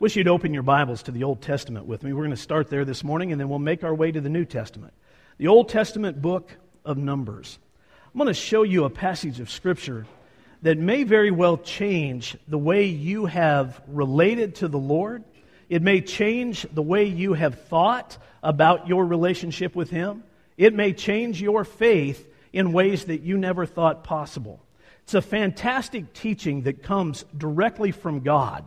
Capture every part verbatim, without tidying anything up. Wish you'd open your Bibles to the Old Testament with me. We're going to start there this morning, and then we'll make our way to the New Testament. The Old Testament book of Numbers. I'm going to show you a passage of Scripture that may very well change the way you have related to the Lord. It may change the way you have thought about your relationship with Him. It may change your faith in ways that you never thought possible. It's a fantastic teaching that comes directly from God.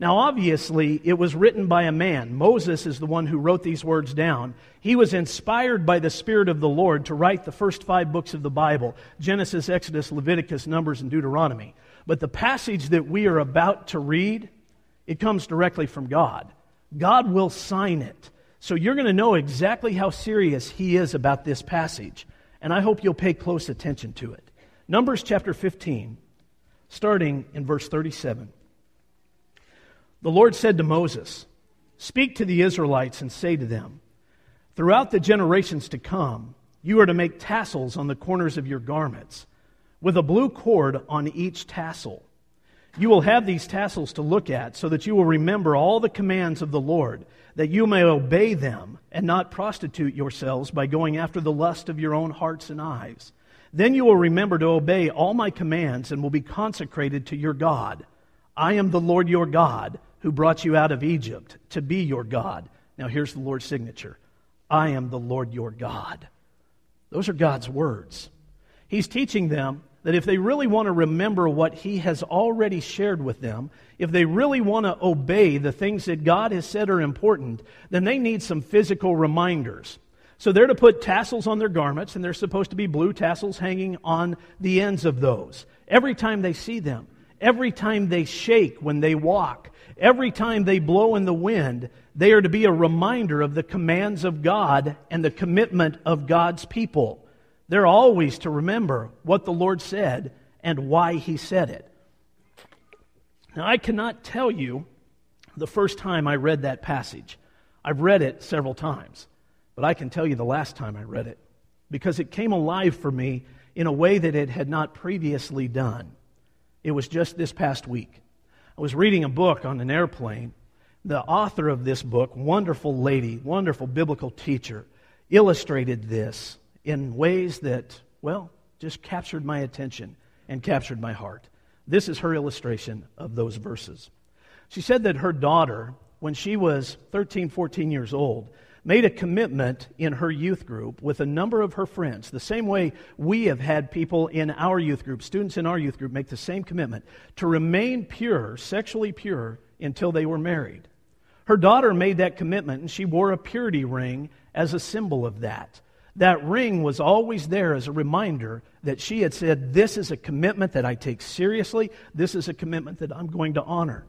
Now, obviously, it was written by a man. Moses is the one who wrote these words down. He was inspired by the Spirit of the Lord to write the first five books of the Bible, Genesis, Exodus, Leviticus, Numbers, and Deuteronomy. But the passage that we are about to read, it comes directly from God. God will sign it. So you're going to know exactly how serious He is about this passage. And I hope you'll pay close attention to it. Numbers chapter fifteen, starting in verse thirty-seven. The Lord said to Moses, "Speak to the Israelites and say to them, throughout the generations to come, you are to make tassels on the corners of your garments, with a blue cord on each tassel. You will have these tassels to look at, so that you will remember all the commands of the Lord, that you may obey them and not prostitute yourselves by going after the lust of your own hearts and eyes. Then you will remember to obey all my commands and will be consecrated to your God. I am the Lord your God, who brought you out of Egypt to be your God." Now here's the Lord's signature. "I am the Lord your God." Those are God's words. He's teaching them that if they really want to remember what He has already shared with them, if they really want to obey the things that God has said are important, then they need some physical reminders. So they're to put tassels on their garments, and there's supposed to be blue tassels hanging on the ends of those. Every time they see them, every time they shake when they walk, every time they blow in the wind, they are to be a reminder of the commands of God and the commitment of God's people. They're always to remember what the Lord said and why He said it. Now, I cannot tell you the first time I read that passage. I've read it several times, but I can tell you the last time I read it, because it came alive for me in a way that it had not previously done. It was just this past week. I was reading a book on an airplane. The author of this book, wonderful lady, wonderful biblical teacher, illustrated this in ways that, well, just captured my attention and captured my heart. This is her illustration of those verses. She said that her daughter, when she was thirteen, fourteen years old, made a commitment in her youth group with a number of her friends, the same way we have had people in our youth group, students in our youth group, make the same commitment to remain pure, sexually pure, until they were married. Her daughter made that commitment, and she wore a purity ring as a symbol of that. That ring was always there as a reminder that she had said, "This is a commitment that I take seriously. This is a commitment that I'm going to honor."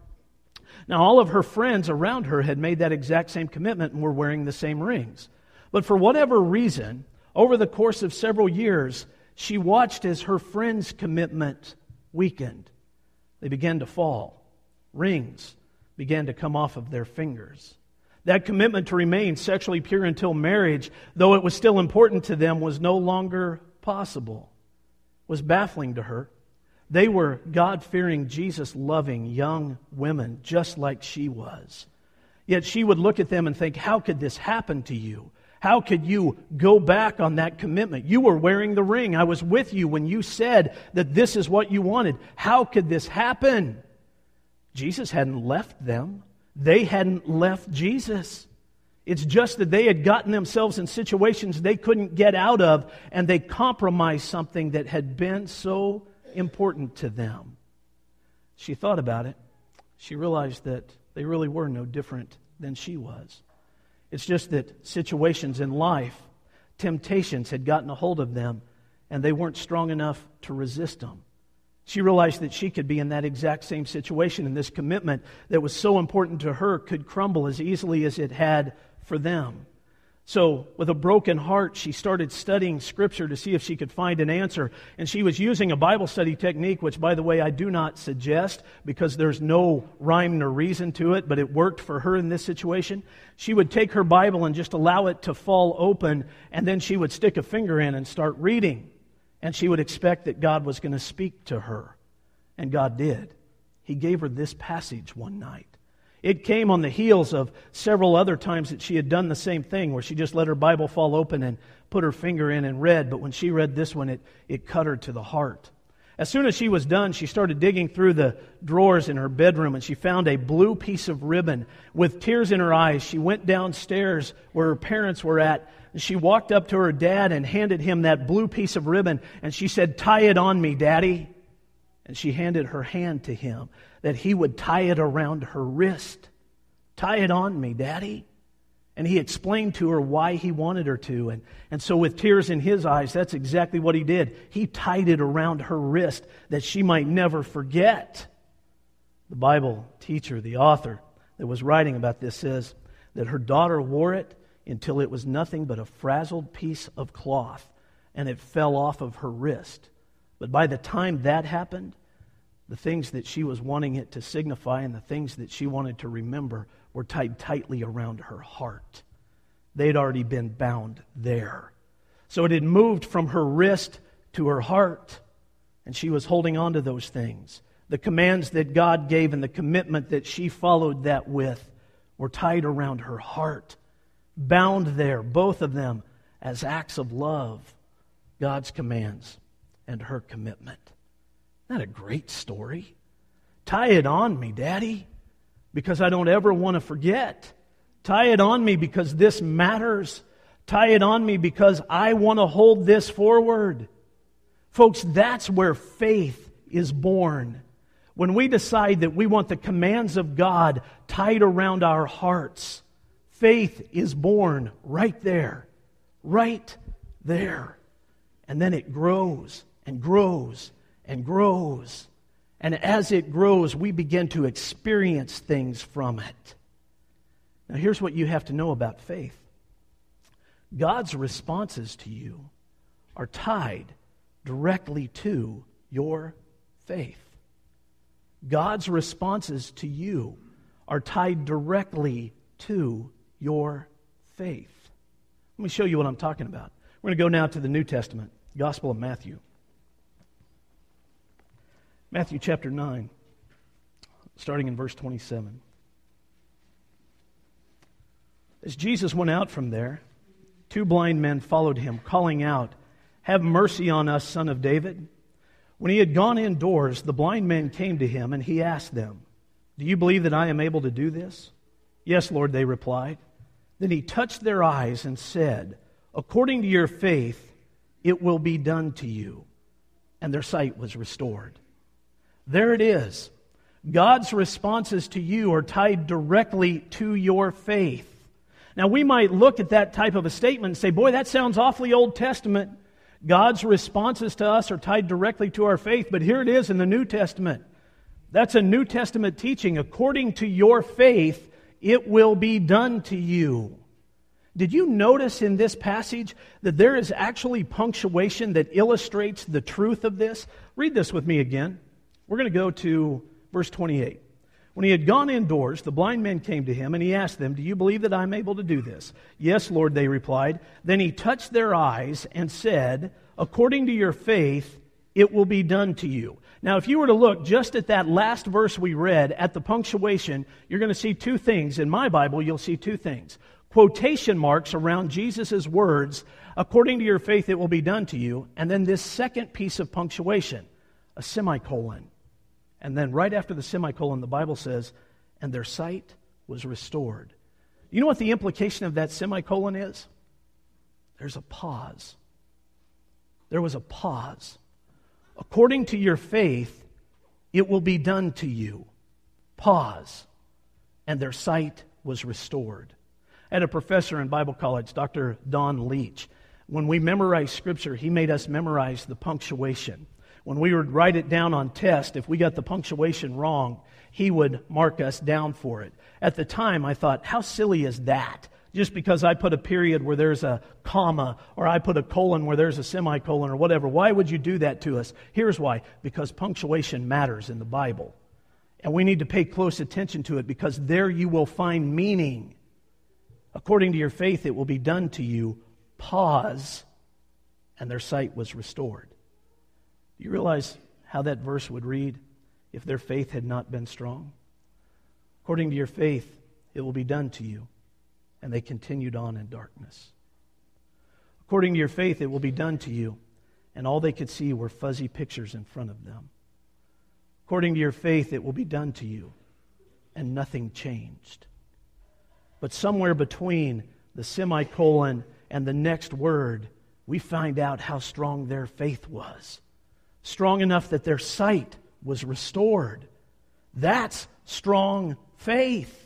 Now, all of her friends around her had made that exact same commitment and were wearing the same rings. But for whatever reason, over the course of several years, she watched as her friends' commitment weakened. They began to fall. Rings began to come off of their fingers. That commitment to remain sexually pure until marriage, though it was still important to them, was no longer possible. It was baffling to her. They were God-fearing, Jesus-loving young women, just like she was. Yet she would look at them and think, "How could this happen to you? How could you go back on that commitment? You were wearing the ring. I was with you when you said that this is what you wanted. How could this happen?" Jesus hadn't left them. They hadn't left Jesus. It's just that they had gotten themselves in situations they couldn't get out of, and they compromised something that had been so important to them. She thought about it. She realized that they really were no different than she was. It's just that situations in life, temptations had gotten a hold of them, and they weren't strong enough to resist them. She realized that she could be in that exact same situation, and this commitment that was so important to her could crumble as easily as it had for them. So, with a broken heart, she started studying Scripture to see if she could find an answer. And she was using a Bible study technique, which, by the way, I do not suggest because there's no rhyme nor reason to it, but it worked for her in this situation. She would take her Bible and just allow it to fall open, and then she would stick a finger in and start reading. And she would expect that God was going to speak to her. And God did. He gave her this passage one night. It came on the heels of several other times that she had done the same thing, where she just let her Bible fall open and put her finger in and read. But when she read this one, it, it cut her to the heart. As soon as she was done, she started digging through the drawers in her bedroom, and she found a blue piece of ribbon. With tears in her eyes, she went downstairs where her parents were at, and she walked up to her dad and handed him that blue piece of ribbon, and she said, "Tie it on me, Daddy." And she handed her hand to him, that he would tie it around her wrist. "Tie it on me, Daddy." And he explained to her why he wanted her to. And, and so with tears in his eyes, that's exactly what he did. He tied it around her wrist that she might never forget. The Bible teacher, the author that was writing about this, says that her daughter wore it until it was nothing but a frazzled piece of cloth, and it fell off of her wrist. But by the time that happened, the things that she was wanting it to signify and the things that she wanted to remember were tied tightly around her heart. They'd already been bound there. So it had moved from her wrist to her heart, and she was holding on to those things. The commands that God gave and the commitment that she followed that with were tied around her heart, bound there, both of them, as acts of love, God's commands and her commitment. Isn't that a great story? Tie it on me, Daddy, because I don't ever want to forget. Tie it on me because this matters. Tie it on me because I want to hold this forward. Folks, that's where faith is born. When we decide that we want the commands of God tied around our hearts, faith is born right there, right there. And then it grows and grows and grows. And as it grows, we begin to experience things from it. Now, here's what you have to know about faith. God's responses to you are tied directly to your faith. God's responses to you are tied directly to your faith. Let me show you what I'm talking about. We're going to go now to the New Testament, Gospel of Matthew. Matthew chapter nine, starting in verse twenty-seven. As Jesus went out from there, two blind men followed him, calling out, "Have mercy on us, Son of David." When he had gone indoors, the blind men came to him, and he asked them, "Do you believe that I am able to do this?" "Yes, Lord," they replied. Then he touched their eyes and said, "According to your faith, it will be done to you." And their sight was restored. There it is. God's responses to you are tied directly to your faith. Now, we might look at that type of a statement and say, boy, that sounds awfully Old Testament. God's responses to us are tied directly to our faith, but here it is in the New Testament. That's a New Testament teaching. According to your faith, it will be done to you. Did you notice in this passage that there is actually punctuation that illustrates the truth of this? Read this with me again. We're going to go to verse twenty-eight. When he had gone indoors, the blind men came to him, and he asked them, "Do you believe that I am able to do this?" "Yes, Lord," they replied. Then he touched their eyes and said, "According to your faith, it will be done to you." Now, if you were to look just at that last verse we read, at the punctuation, you're going to see two things. In my Bible, you'll see two things. Quotation marks around Jesus' words, "According to your faith, it will be done to you." And then this second piece of punctuation, a semicolon. And then right after the semicolon, the Bible says, "And their sight was restored." You know what the implication of that semicolon is? There's a pause. There was a pause. According to your faith, it will be done to you. Pause. And their sight was restored. I had a professor in Bible college, Doctor Don Leach. When we memorized Scripture, he made us memorize the punctuation. When we would write it down on test, if we got the punctuation wrong, he would mark us down for it. At the time, I thought, how silly is that? Just because I put a period where there's a comma, or I put a colon where there's a semicolon, or whatever. Why would you do that to us? Here's why. Because punctuation matters in the Bible. And we need to pay close attention to it, because there you will find meaning. According to your faith, it will be done to you. Pause. And their sight was restored. Do you realize how that verse would read if their faith had not been strong? According to your faith, it will be done to you. And they continued on in darkness. According to your faith, it will be done to you. And all they could see were fuzzy pictures in front of them. According to your faith, it will be done to you. And nothing changed. But somewhere between the semicolon and the next word, we find out how strong their faith was. Strong enough that their sight was restored. That's strong faith.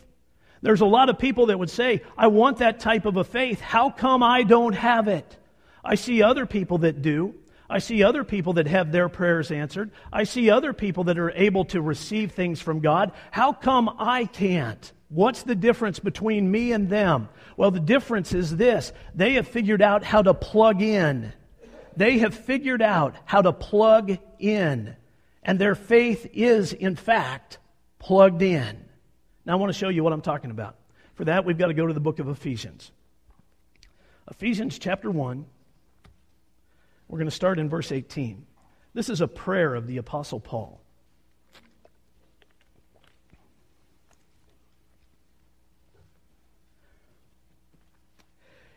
There's a lot of people that would say, I want that type of a faith. How come I don't have it? I see other people that do. I see other people that have their prayers answered. I see other people that are able to receive things from God. How come I can't? What's the difference between me and them? Well, the difference is this. They have figured out how to plug in. They have figured out how to plug in. And their faith is, in fact, plugged in. Now, I want to show you what I'm talking about. For that, we've got to go to the book of Ephesians. Ephesians chapter one. We're going to start in verse eighteen. This is a prayer of the Apostle Paul.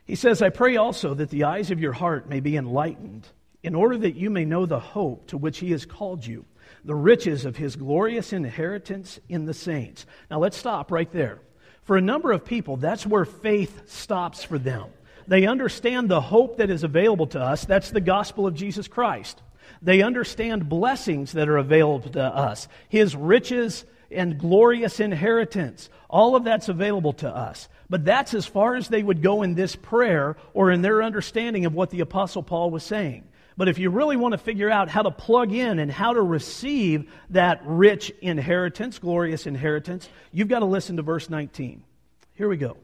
He says, I pray also that the eyes of your heart may be enlightened, in order that you may know the hope to which he has called you, the riches of his glorious inheritance in the saints. Now let's stop right there. For a number of people, that's where faith stops for them. They understand the hope that is available to us. That's the gospel of Jesus Christ. They understand blessings that are available to us. His riches and glorious inheritance. All of that's available to us. But that's as far as they would go in this prayer or in their understanding of what the Apostle Paul was saying. But if you really want to figure out how to plug in and how to receive that rich inheritance, glorious inheritance, you've got to listen to verse nineteen. Here we go.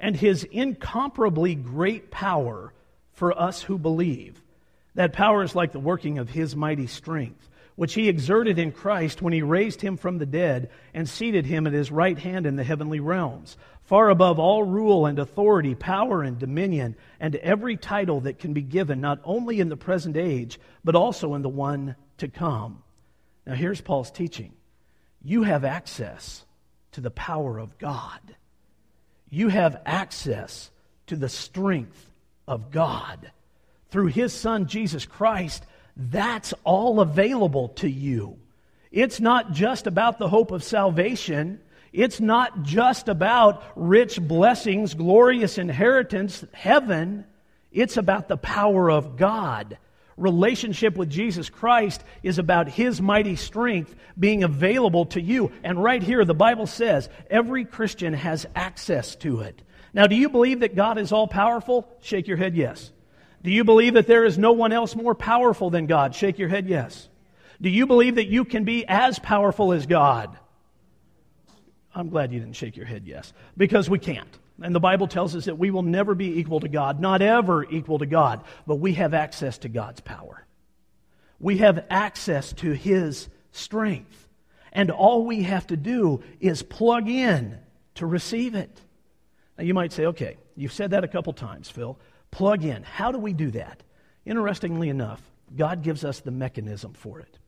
And his incomparably great power for us who believe. That power is like the working of his mighty strength, which he exerted in Christ when he raised him from the dead and seated him at his right hand in the heavenly realms, far above all rule and authority, power and dominion, and every title that can be given, not only in the present age, but also in the one to come. Now here's Paul's teaching. You have access to the power of God. You have access to the strength of God. Through his Son, Jesus Christ, that's all available to you. It's not just about the hope of salvation. It's not just about rich blessings, glorious inheritance, heaven. It's about the power of God. Relationship with Jesus Christ is about his mighty strength being available to you. And right here, the Bible says every Christian has access to it. Now, do you believe that God is all-powerful? Shake your head yes. Do you believe that there is no one else more powerful than God? Shake your head yes. Do you believe that you can be as powerful as God? I'm glad you didn't shake your head yes, because we can't. And the Bible tells us that we will never be equal to God, not ever equal to God, but we have access to God's power. We have access to his strength. And all we have to do is plug in to receive it. Now you might say, okay, you've said that a couple times, Phil. Plug in. How do we do that? Interestingly enough, God gives us the mechanism for it.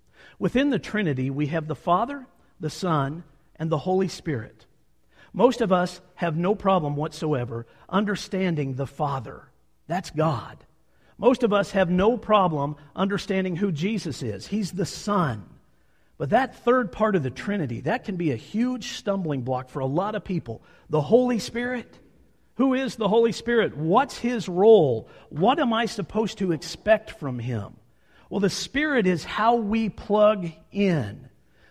Within the Trinity, we have the Father, the Son, and the Holy Spirit. Most of us have no problem whatsoever understanding the Father. That's God. Most of us have no problem understanding who Jesus is. He's the Son. But that third part of the Trinity, that can be a huge stumbling block for a lot of people. The Holy Spirit. Who is the Holy Spirit? What's his role? What am I supposed to expect from him? Well, the Spirit is how we plug in.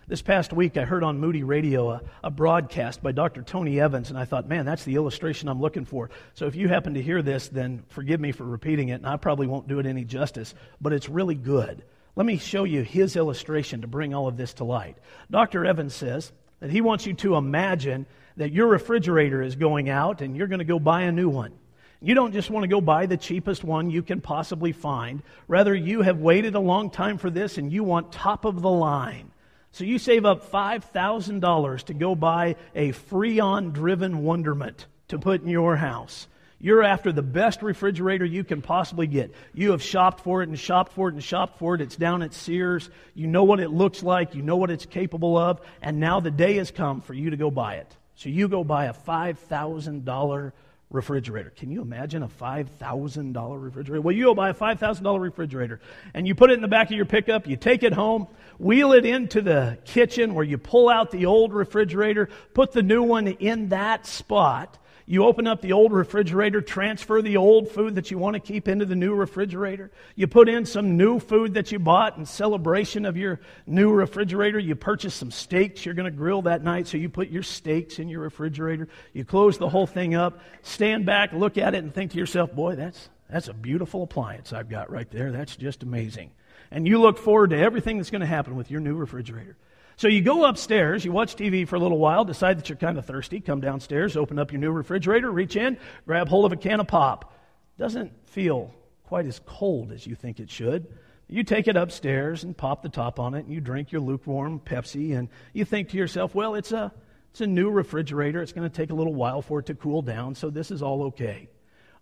This past week, I heard on Moody Radio a, a broadcast by Doctor Tony Evans, and I thought, man, that's the illustration I'm looking for. So if you happen to hear this, then forgive me for repeating it, and I probably won't do it any justice, but it's really good. Let me show you his illustration to bring all of this to light. Doctor Evans says that he wants you to imagine that your refrigerator is going out and you're going to go buy a new one. You don't just want to go buy the cheapest one you can possibly find. Rather, you have waited a long time for this, and you want top of the line. So you save up five thousand dollars to go buy a Freon-driven Wonderment to put in your house. You're after the best refrigerator you can possibly get. You have shopped for it and shopped for it and shopped for it. It's down at Sears. You know what it looks like. You know what it's capable of. And now the day has come for you to go buy it. So you go buy a five thousand dollars refrigerator. Can you imagine a five thousand dollars refrigerator? Well, you go buy a five thousand dollars refrigerator and you put it in the back of your pickup. You take it home, wheel it into the kitchen where you pull out the old refrigerator, put the new one in that spot. You open up the old refrigerator, transfer the old food that you want to keep into the new refrigerator. You put in some new food that you bought in celebration of your new refrigerator. You purchase some steaks you're going to grill that night, so you put your steaks in your refrigerator. You close the whole thing up, stand back, look at it, and think to yourself, boy, that's that's a beautiful appliance I've got right there. That's just amazing. And you look forward to everything that's going to happen with your new refrigerator. So you go upstairs, you watch T V for a little while, decide that you're kind of thirsty, come downstairs, open up your new refrigerator, reach in, grab hold of a can of pop. Doesn't feel quite as cold as you think it should. You take it upstairs and pop the top on it, and you drink your lukewarm Pepsi, and you think to yourself, well, it's a, it's a new refrigerator. It's going to take a little while for it to cool down, so this is all okay.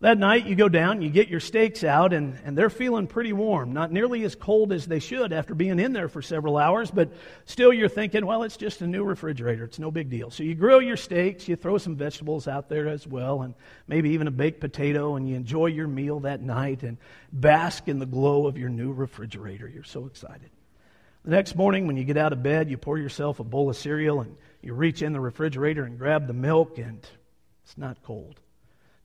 That night, you go down, you get your steaks out, and, and they're feeling pretty warm. Not nearly as cold as they should after being in there for several hours, but still you're thinking, well, it's just a new refrigerator. It's no big deal. So you grill your steaks, you throw some vegetables out there as well, and maybe even a baked potato, and you enjoy your meal that night and bask in the glow of your new refrigerator. You're so excited. The next morning, when you get out of bed, you pour yourself a bowl of cereal, and you reach in the refrigerator and grab the milk, and it's not cold.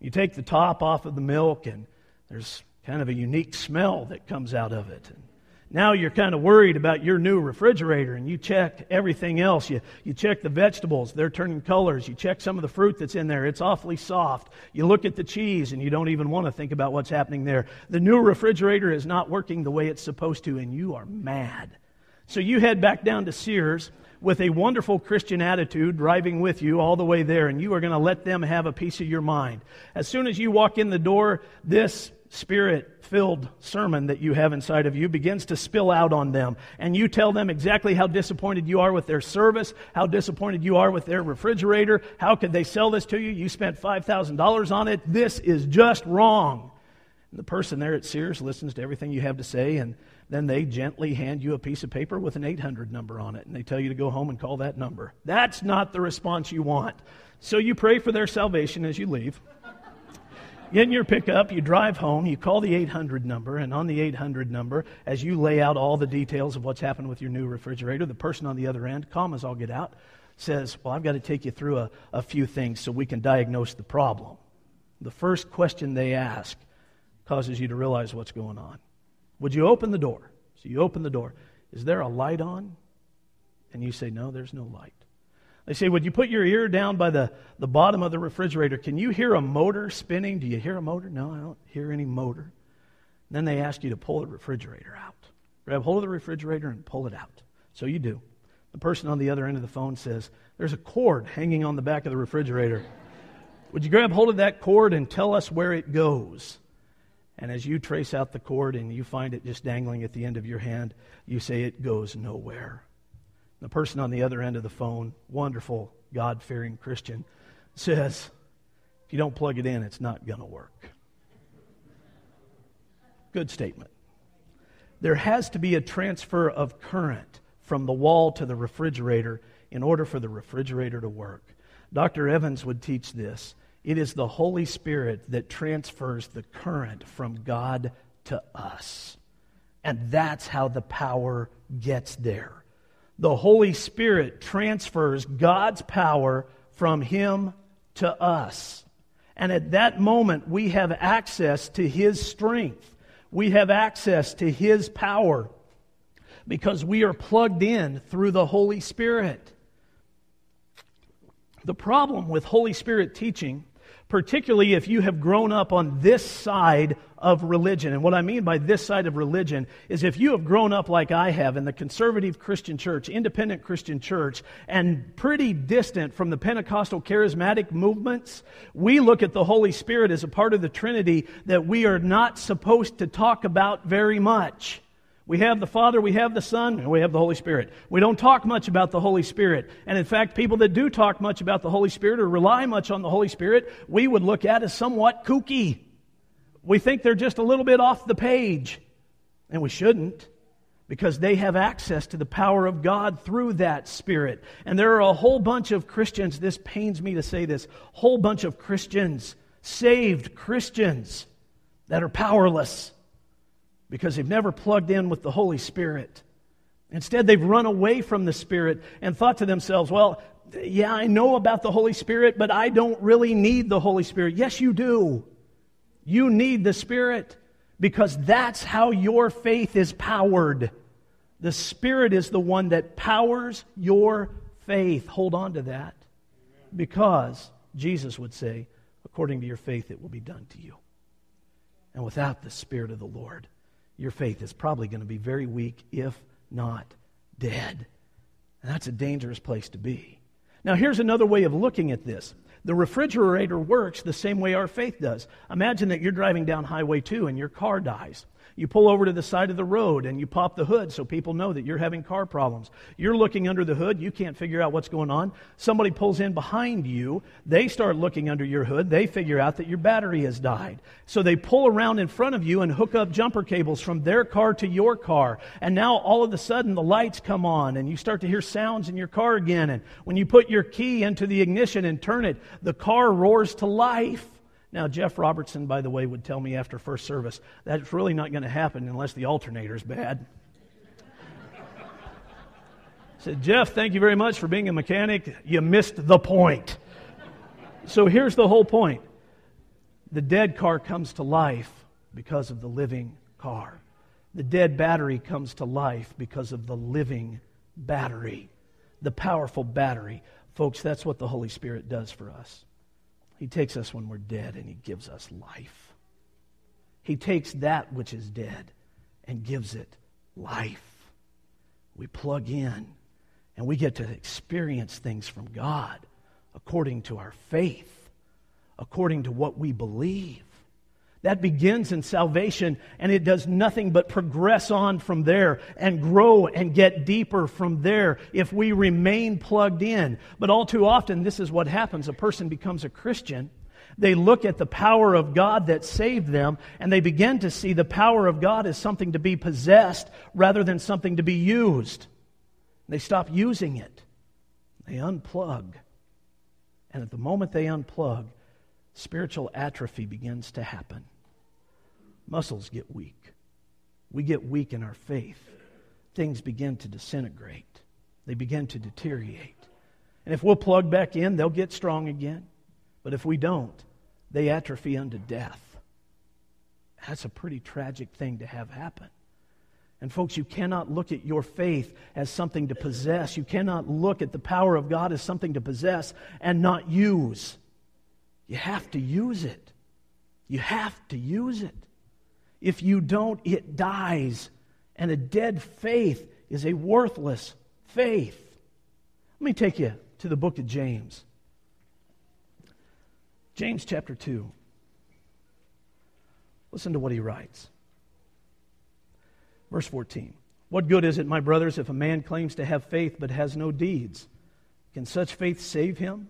You take the top off of the milk, and there's kind of a unique smell that comes out of it. And now you're kind of worried about your new refrigerator, and you check everything else. You you check the vegetables. They're turning colors. You check some of the fruit that's in there. It's awfully soft. You look at the cheese, and you don't even want to think about what's happening there. The new refrigerator is not working the way it's supposed to, and you are mad. So you head back down to Sears with a wonderful Christian attitude driving with you all the way there, and you are going to let them have a piece of your mind. As soon as you walk in the door, this Spirit-filled sermon that you have inside of you begins to spill out on them, and you tell them exactly how disappointed you are with their service, how disappointed you are with their refrigerator. How could they sell this to you? You spent five thousand dollars on it. This is just wrong. And the person there at Sears listens to everything you have to say, and then they gently hand you a piece of paper with an eight hundred number on it, and they tell you to go home and call that number. That's not the response you want. So you pray for their salvation as you leave. In your pickup, you drive home, you call the eight hundred number, and on the eight hundred number, as you lay out all the details of what's happened with your new refrigerator, the person on the other end, calm as all get out, says, well, I've got to take you through a, a few things so we can diagnose the problem. The first question they ask causes you to realize what's going on. Would you open the door? So you open the door. Is there a light on? And you say, no, there's no light. They say, would you put your ear down by the, the bottom of the refrigerator? Can you hear a motor spinning? Do you hear a motor? No, I don't hear any motor. And then they ask you to pull the refrigerator out. Grab hold of the refrigerator and pull it out. So you do. The person on the other end of the phone says, there's a cord hanging on the back of the refrigerator. Would you grab hold of that cord and tell us where it goes? And as you trace out the cord and you find it just dangling at the end of your hand, you say, it goes nowhere. The person on the other end of the phone, wonderful, God-fearing Christian, says, if you don't plug it in, it's not going to work. Good statement. There has to be a transfer of current from the wall to the refrigerator in order for the refrigerator to work. Doctor Evans would teach this. It is the Holy Spirit that transfers the current from God to us. And that's how the power gets there. The Holy Spirit transfers God's power from Him to us. And at that moment, we have access to His strength. We have access to His power because we are plugged in through the Holy Spirit. The problem with Holy Spirit teaching, particularly if you have grown up on this side of religion. And what I mean by this side of religion is if you have grown up like I have in the conservative Christian church, independent Christian church, and pretty distant from the Pentecostal charismatic movements, we look at the Holy Spirit as a part of the Trinity that we are not supposed to talk about very much. We have the Father, we have the Son, and we have the Holy Spirit. We don't talk much about the Holy Spirit. And in fact, people that do talk much about the Holy Spirit or rely much on the Holy Spirit, we would look at as somewhat kooky. We think they're just a little bit off the page. And we shouldn't, because they have access to the power of God through that Spirit. And there are a whole bunch of Christians, this pains me to say this, whole bunch of Christians, saved Christians, that are powerless, because they've never plugged in with the Holy Spirit. Instead, they've run away from the Spirit and thought to themselves, well, yeah, I know about the Holy Spirit, but I don't really need the Holy Spirit. Yes, you do. You need the Spirit, because that's how your faith is powered. The Spirit is the one that powers your faith. Hold on to that, because Jesus would say, according to your faith, it will be done to you. And without the Spirit of the Lord, your faith is probably going to be very weak, if not dead. And that's a dangerous place to be. Now, here's another way of looking at this. The refrigerator works the same way our faith does. Imagine that you're driving down Highway two and your car dies. You pull over to the side of the road and you pop the hood so people know that you're having car problems. You're looking under the hood. You can't figure out what's going on. Somebody pulls in behind you. They start looking under your hood. They figure out that your battery has died. So they pull around in front of you and hook up jumper cables from their car to your car. And now all of a sudden the lights come on and you start to hear sounds in your car again. And when you put your key into the ignition and turn it, the car roars to life. Now, Jeff Robertson, by the way, would tell me after first service, that's really not going to happen unless the alternator's bad. I said, Jeff, thank you very much for being a mechanic. You missed the point. So here's the whole point. The dead car comes to life because of the living car. The dead battery comes to life because of the living battery, the powerful battery. Folks, that's what the Holy Spirit does for us. He takes us when we're dead and He gives us life. He takes that which is dead and gives it life. We plug in and we get to experience things from God according to our faith, according to what we believe. That begins in salvation, and it does nothing but progress on from there and grow and get deeper from there if we remain plugged in. But all too often, this is what happens. A person becomes a Christian. They look at the power of God that saved them, and they begin to see the power of God as something to be possessed rather than something to be used. They stop using it. They unplug. And at the moment they unplug, spiritual atrophy begins to happen. Muscles get weak. We get weak in our faith. Things begin to disintegrate. They begin to deteriorate. And if we'll plug back in, they'll get strong again. But if we don't, they atrophy unto death. That's a pretty tragic thing to have happen. And folks, you cannot look at your faith as something to possess. You cannot look at the power of God as something to possess and not use. You have to use it. You have to use it. If you don't, it dies. And a dead faith is a worthless faith. Let me take you to the book of James. James chapter two. Listen to what he writes. Verse fourteen. What good is it, my brothers, if a man claims to have faith but has no deeds? Can such faith save him?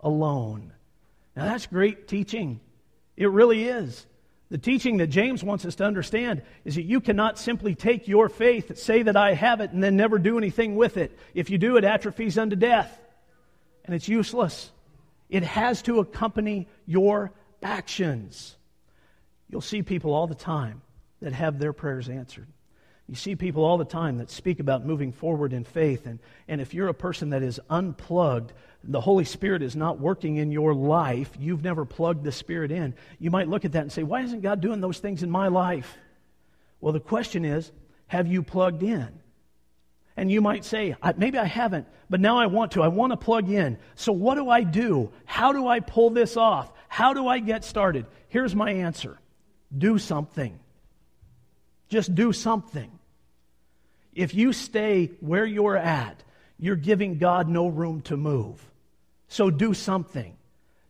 alone. Now that's great teaching. It really is. The teaching that James wants us to understand is that you cannot simply take your faith, say that I have it, and then never do anything with it. If you do, it atrophies unto death, and it's useless. It has to accompany your actions. You'll see people all the time that have their prayers answered. You see people all the time that speak about moving forward in faith, and, and if you're a person that is unplugged, the Holy Spirit is not working in your life, you've never plugged the Spirit in, you might look at that and say, why isn't God doing those things in my life? Well, the question is, have you plugged in? And you might say, I, maybe I haven't, but now I want to. I want to plug in. So what do I do? How do I pull this off? How do I get started? Here's my answer. Do something. Just do something. If you stay where you're at, you're giving God no room to move. So do something.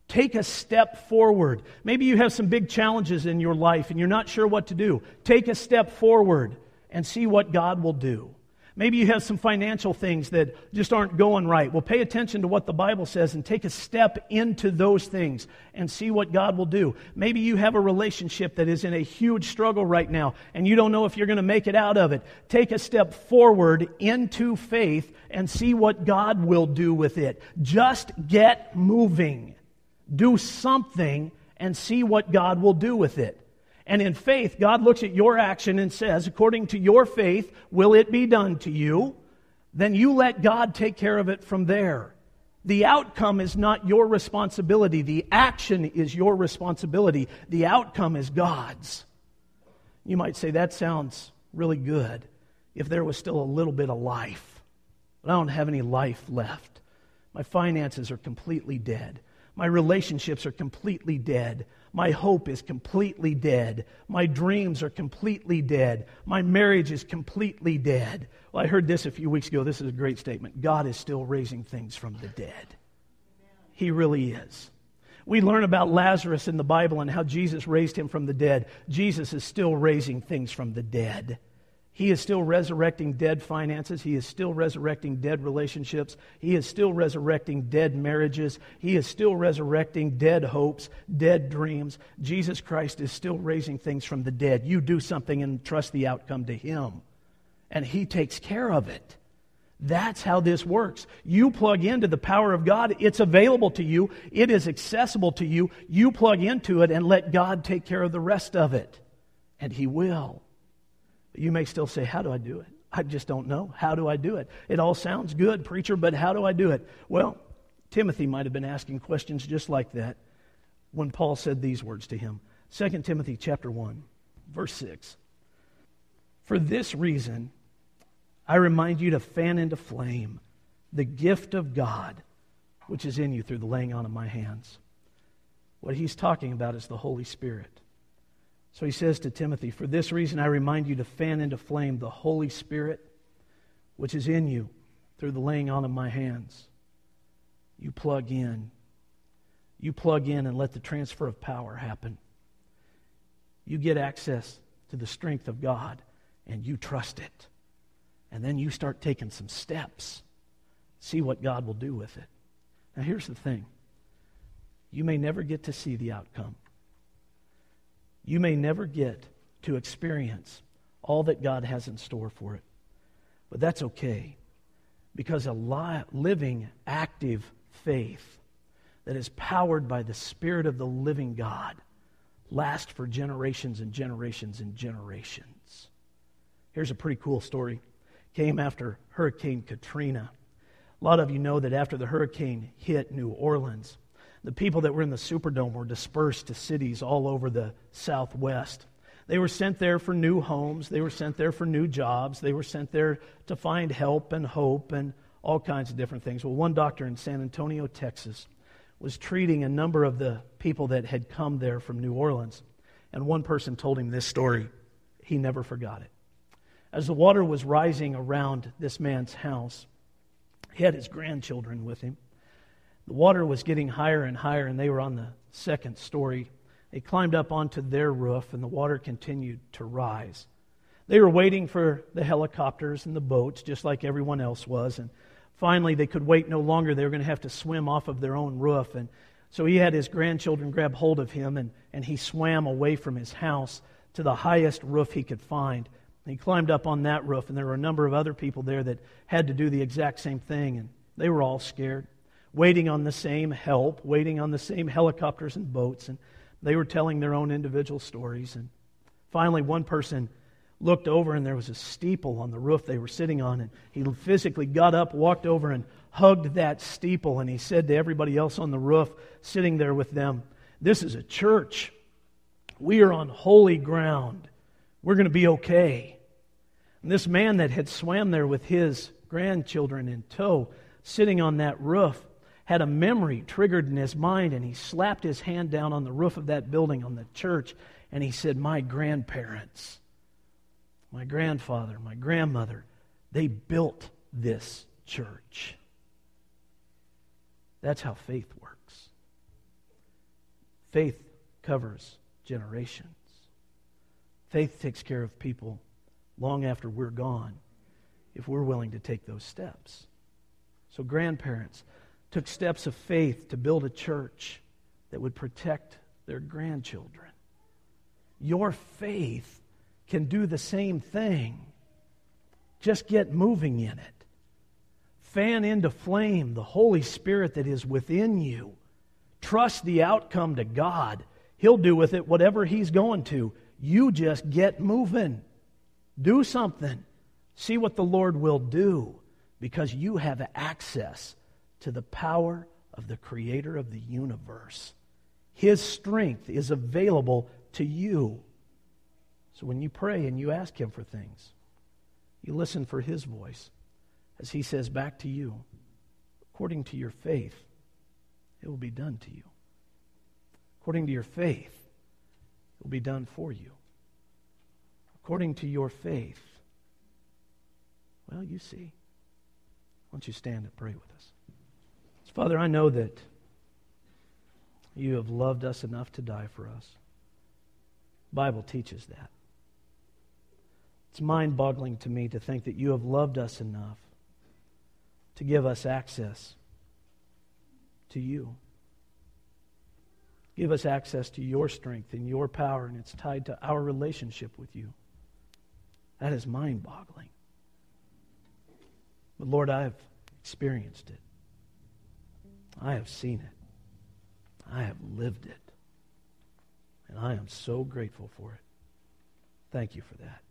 Take a step forward. Maybe you have some big challenges in your life and you're not sure what to do. Take a step forward and see what God will do. Maybe you have some financial things that just aren't going right. Well, pay attention to what the Bible says and take a step into those things and see what God will do. Maybe you have a relationship that is in a huge struggle right now and you don't know if you're going to make it out of it. Take a step forward into faith and see what God will do with it. Just get moving. Do something and see what God will do with it. And in faith, God looks at your action and says, according to your faith, will it be done to you? Then you let God take care of it from there. The outcome is not your responsibility. The action is your responsibility. The outcome is God's. You might say, that sounds really good if there was still a little bit of life. But I don't have any life left. My finances are completely dead. My relationships are completely dead. My hope is completely dead. My dreams are completely dead. My marriage is completely dead. Well, I heard this a few weeks ago. This is a great statement. God is still raising things from the dead. He really is. We learn about Lazarus in the Bible and how Jesus raised him from the dead. Jesus is still raising things from the dead. He is still resurrecting dead finances. He is still resurrecting dead relationships. He is still resurrecting dead marriages. He is still resurrecting dead hopes, dead dreams. Jesus Christ is still raising things from the dead. You do something and trust the outcome to Him. And He takes care of it. That's how this works. You plug into the power of God. It's available to you. It is accessible to you. You plug into it and let God take care of the rest of it. And He will. You may still say, how do I do it? I just don't know. How do I do it? It all sounds good, preacher, but how do I do it? Well, Timothy might have been asking questions just like that when Paul said these words to him. Second Timothy chapter one, verse six. For this reason, I remind you to fan into flame the gift of God, which is in you through the laying on of my hands. What he's talking about is the Holy Spirit. So he says to Timothy, for this reason I remind you to fan into flame the Holy Spirit, which is in you through the laying on of my hands. You plug in. You plug in and let the transfer of power happen. You get access to the strength of God, and you trust it. And then you start taking some steps. See what God will do with it. Now here's the thing. You may never get to see the outcome. You may never get to experience all that God has in store for it. But that's okay, because a li- living, active faith that is powered by the Spirit of the living God lasts for generations and generations and generations. Here's a pretty cool story. Came after Hurricane Katrina. A lot of you know that after the hurricane hit New Orleans, the people that were in the Superdome were dispersed to cities all over the Southwest. They were sent there for new homes. They were sent there for new jobs. They were sent there to find help and hope and all kinds of different things. Well, one doctor in San Antonio, Texas, was treating a number of the people that had come there from New Orleans. And one person told him this story. He never forgot it. As the water was rising around this man's house, he had his grandchildren with him. The water was getting higher and higher, and they were on the second story. They climbed up onto their roof, and the water continued to rise. They were waiting for the helicopters and the boats, just like everyone else was, and finally they could wait no longer. They were going to have to swim off of their own roof, and So he had his grandchildren grab hold of him, and, and he swam away from his house to the highest roof he could find. And he climbed up on that roof, and there were a number of other people there that had to do the exact same thing, and they were all scared, waiting on the same help, waiting on the same helicopters and boats, and they were telling their own individual stories. And finally, one person looked over, and there was a steeple on the roof they were sitting on, and he physically got up, walked over, and hugged that steeple, and he said to everybody else on the roof, sitting there with them, "This is a church. We are on holy ground. We're going to be okay." And this man that had swam there with his grandchildren in tow, sitting on that roof, had a memory triggered in his mind, and he slapped his hand down on the roof of that building, on the church, and he said, "My grandparents, my grandfather, my grandmother, they built this church." That's how faith works. Faith covers generations. Faith takes care of people long after we're gone, if we're willing to take those steps. So grandparents took steps of faith to build a church that would protect their grandchildren. Your faith can do the same thing. Just get moving in it. Fan into flame the Holy Spirit that is within you. Trust the outcome to God. He'll do with it whatever He's going to. You just get moving. Do something. See what the Lord will do, because you have access to the power of the Creator of the universe. His strength is available to you. So when you pray and you ask Him for things, you listen for His voice as He says back to you, "According to your faith, it will be done to you. According to your faith, it will be done for you. According to your faith." Well, you see. Why don't you stand and pray with us? Father, I know that You have loved us enough to die for us. The Bible teaches that. It's mind-boggling to me to think that You have loved us enough to give us access to You. Give us access to Your strength and Your power, and it's tied to our relationship with You. That is mind-boggling. But Lord, I've experienced it. I have seen it. I have lived it. And I am so grateful for it. Thank You for that.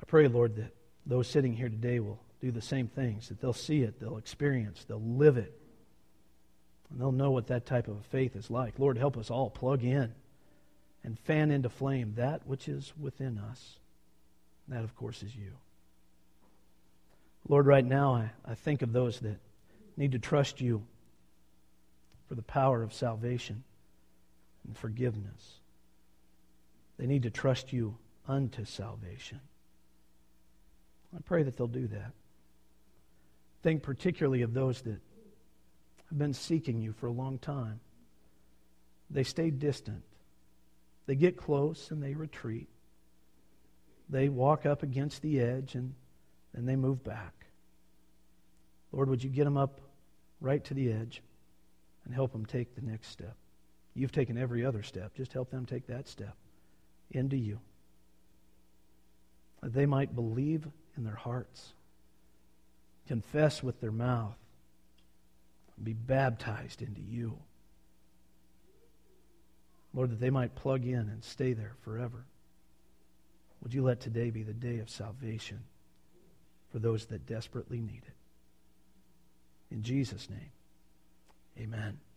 I pray, Lord, that those sitting here today will do the same things, that they'll see it, they'll experience, they'll live it, and they'll know what that type of faith is like. Lord, help us all plug in and fan into flame that which is within us. And that, of course, is You. Lord, right now I, I think of those that need to trust You for the power of salvation and forgiveness. They need to trust You unto salvation. I pray that they'll do that. Think particularly of those that have been seeking You for a long time. They stay distant. They get close and they retreat. They walk up against the edge and then they move back. Lord, would You get them up right to the edge and help them take the next step? You've taken every other step. Just help them take that step into You, that they might believe in their hearts, confess with their mouth, and be baptized into You. Lord, that they might plug in and stay there forever. Would You let today be the day of salvation for those that desperately need it? In Jesus' name, amen.